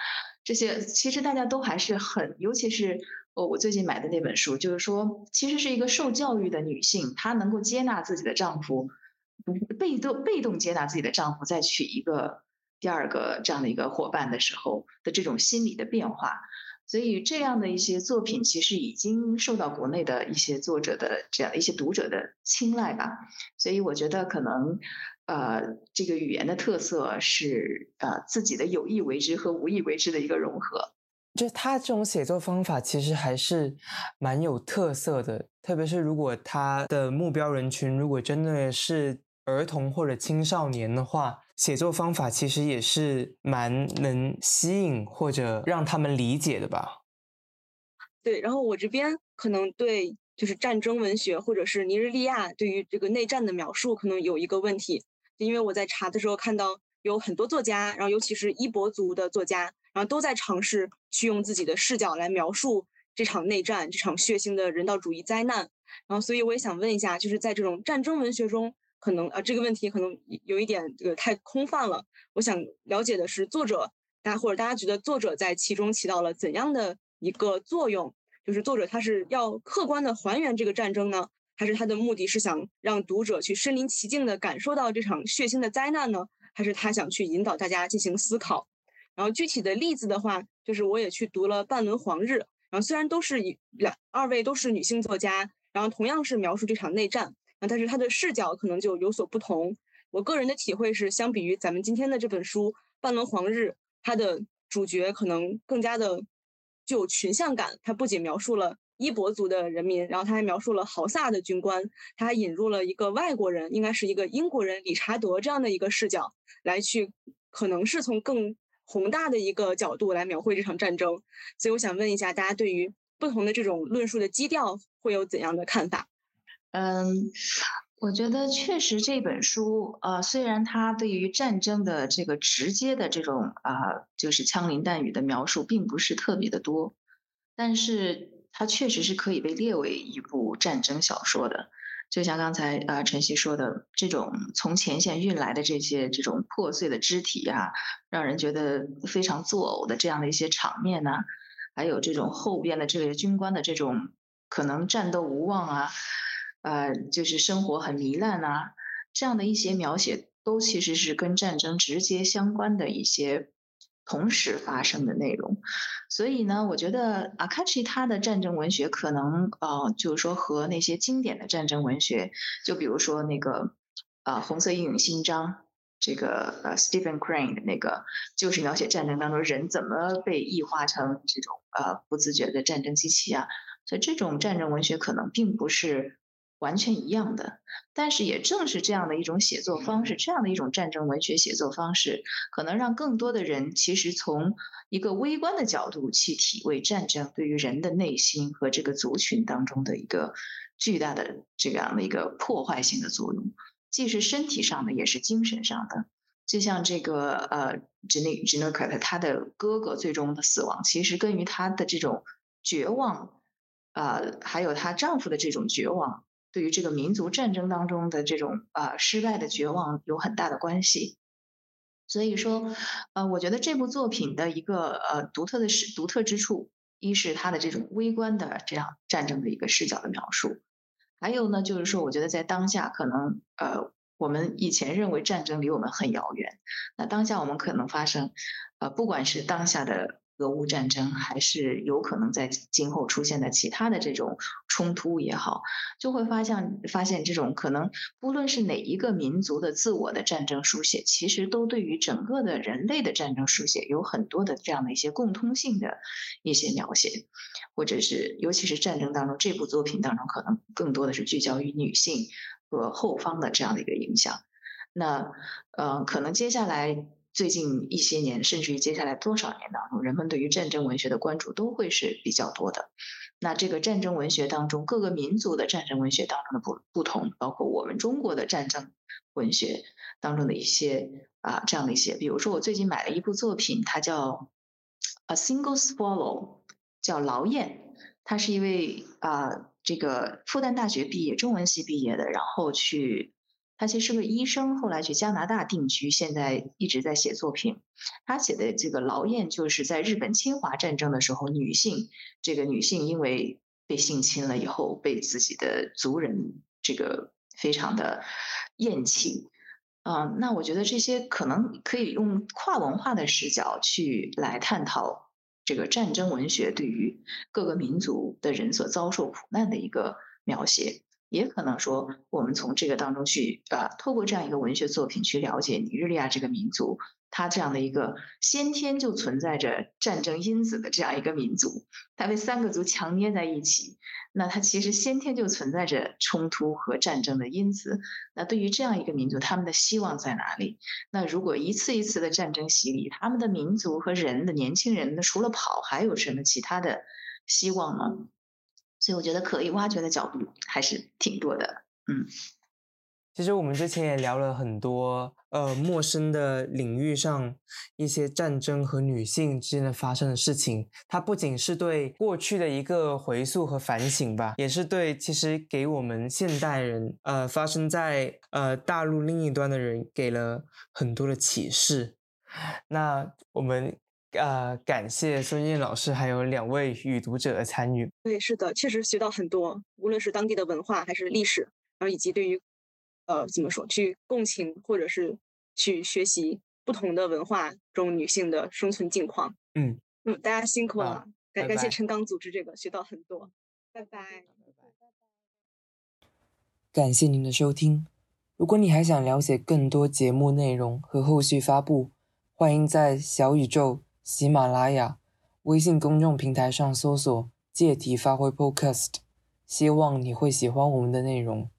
这些其实大家都还是很，尤其是我、哦、我最近买的那本书，就是说其实是一个受教育的女性，她能够接纳自己的丈夫，被动被动接纳自己的丈夫，再娶一个第二个这样的一个伙伴的时候的这种心理的变化。所以这样的一些作品其实已经受到国内的一些作者的这样一些读者的青睐吧。所以我觉得可能呃，这个语言的特色是呃自己的有意为之和无意为之的一个融合。就他这种写作方法其实还是蛮有特色的，特别是如果他的目标人群如果真的是儿童或者青少年的话，写作方法其实也是蛮能吸引或者让他们理解的吧。对，然后我这边可能对就是战争文学或者是尼日利亚对于这个内战的描述可能有一个问题，因为我在查的时候看到有很多作家，然后尤其是伊博族的作家，然后都在尝试去用自己的视角来描述这场内战，这场血腥的人道主义灾难。然后所以我也想问一下，就是在这种战争文学中，可能啊这个问题可能有一点这个太空泛了，我想了解的是作者大家或者大家觉得作者在其中起到了怎样的一个作用，就是作者他是要客观的还原这个战争呢，还是他的目的是想让读者去身临其境的感受到这场血腥的灾难呢，还是他想去引导大家进行思考。然后具体的例子的话，就是我也去读了半轮黄日，然后虽然都是两二位都是女性作家，然后同样是描述这场内战，但是他的视角可能就有所不同。我个人的体会是，相比于咱们今天的这本书《半轮黄日》，它的主角可能更加的具有群像感，它不仅描述了伊博族的人民，然后他还描述了豪萨的军官，他还引入了一个外国人，应该是一个英国人理查德这样的一个视角来去，可能是从更宏大的一个角度来描绘这场战争。所以我想问一下大家对于不同的这种论述的基调会有怎样的看法？嗯，我觉得确实这本书呃，虽然它对于战争的这个直接的这种啊、呃，就是枪林弹雨的描述并不是特别的多，但是它确实是可以被列为一部战争小说的。就像刚才啊、呃、晨曦说的，这种从前线运来的这些这种破碎的肢体啊，让人觉得非常作呕的这样的一些场面啊，还有这种后边的这类军官的这种可能战斗无望啊，呃，就是生活很糜烂啊，这样的一些描写都其实是跟战争直接相关的一些同时发生的内容。所以呢，我觉得 Akachi 他的战争文学可能呃，就是说和那些经典的战争文学，就比如说那个呃，《红色阴影勋章》这个呃 Stephen Crane 的那个，就是描写战争当中人怎么被异化成这种呃不自觉的战争机器啊，所以这种战争文学可能并不是完全一样的，但是也正是这样的一种写作方式，这样的一种战争文学写作方式，可能让更多的人其实从一个微观的角度去体味战争对于人的内心和这个族群当中的一个巨大的这样的一个破坏性的作用，既是身体上的也是精神上的。就像这个呃 Jinokata 他的哥哥最终的死亡，其实跟于他的这种绝望呃，还有他丈夫的这种绝望，对于这个民族战争当中的这种呃失败的绝望有很大的关系。所以说呃，我觉得这部作品的一个呃独特的独特之处，一是它的这种微观的这样战争的一个视角的描述，还有呢就是说我觉得在当下可能呃我们以前认为战争离我们很遥远，那当下我们可能发生呃不管是当下的俄乌战争，还是有可能在今后出现的其他的这种冲突也好，就会发现发现这种可能不论是哪一个民族的自我的战争书写，其实都对于整个的人类的战争书写有很多的这样的一些共通性的一些描写，或者是尤其是战争当中，这部作品当中可能更多的是聚焦于女性和后方的这样的一个影响。那呃，可能接下来最近一些年甚至于接下来多少年当中，人们对于战争文学的关注都会是比较多的。那这个战争文学当中，各个民族的战争文学当中的 不, 不同，包括我们中国的战争文学当中的一些啊这样的一些，比如说我最近买了一部作品，它叫 A Single Swallow， 叫劳燕，他是一位啊这个复旦大学毕业，中文系毕业的，然后去他其实是个医生，后来去加拿大定居，现在一直在写作品。他写的这个劳燕就是在日本侵华战争的时候，女性这个女性因为被性侵了以后，被自己的族人这个非常的厌弃。呃、那我觉得这些可能可以用跨文化的视角去来探讨这个战争文学对于各个民族的人所遭受苦难的一个描写。也可能说我们从这个当中去啊，透过这样一个文学作品去了解尼日利亚这个民族，它这样的一个先天就存在着战争因子的这样一个民族，它被三个族强捏在一起，那它其实先天就存在着冲突和战争的因子。那对于这样一个民族，他们的希望在哪里？那如果一次一次的战争洗礼，他们的民族和人的年轻人除了跑还有什么其他的希望呢？所以我觉得可以挖掘的角度还是挺多的。嗯，其实我们之前也聊了很多呃陌生的领域上一些战争和女性之间的发生的事情，它不仅是对过去的一个回溯和反省吧，也是对其实给我们现代人呃发生在呃大陆另一端的人给了很多的启示。那我们呃，感谢孙燕老师还有两位与读者的参与。对，是的，确实学到很多，无论是当地的文化还是历史，然后以及对于呃怎么说去共情或者是去学习不同的文化中女性的生存境况。嗯嗯，大家辛苦了，啊、感感谢陈刚组织这个，学到很多。拜拜，拜拜。感谢您的收听。如果你还想了解更多节目内容和后续发布，欢迎在小宇宙、喜马拉雅、微信公众平台上搜索借题发挥 Podcast， 希望你会喜欢我们的内容。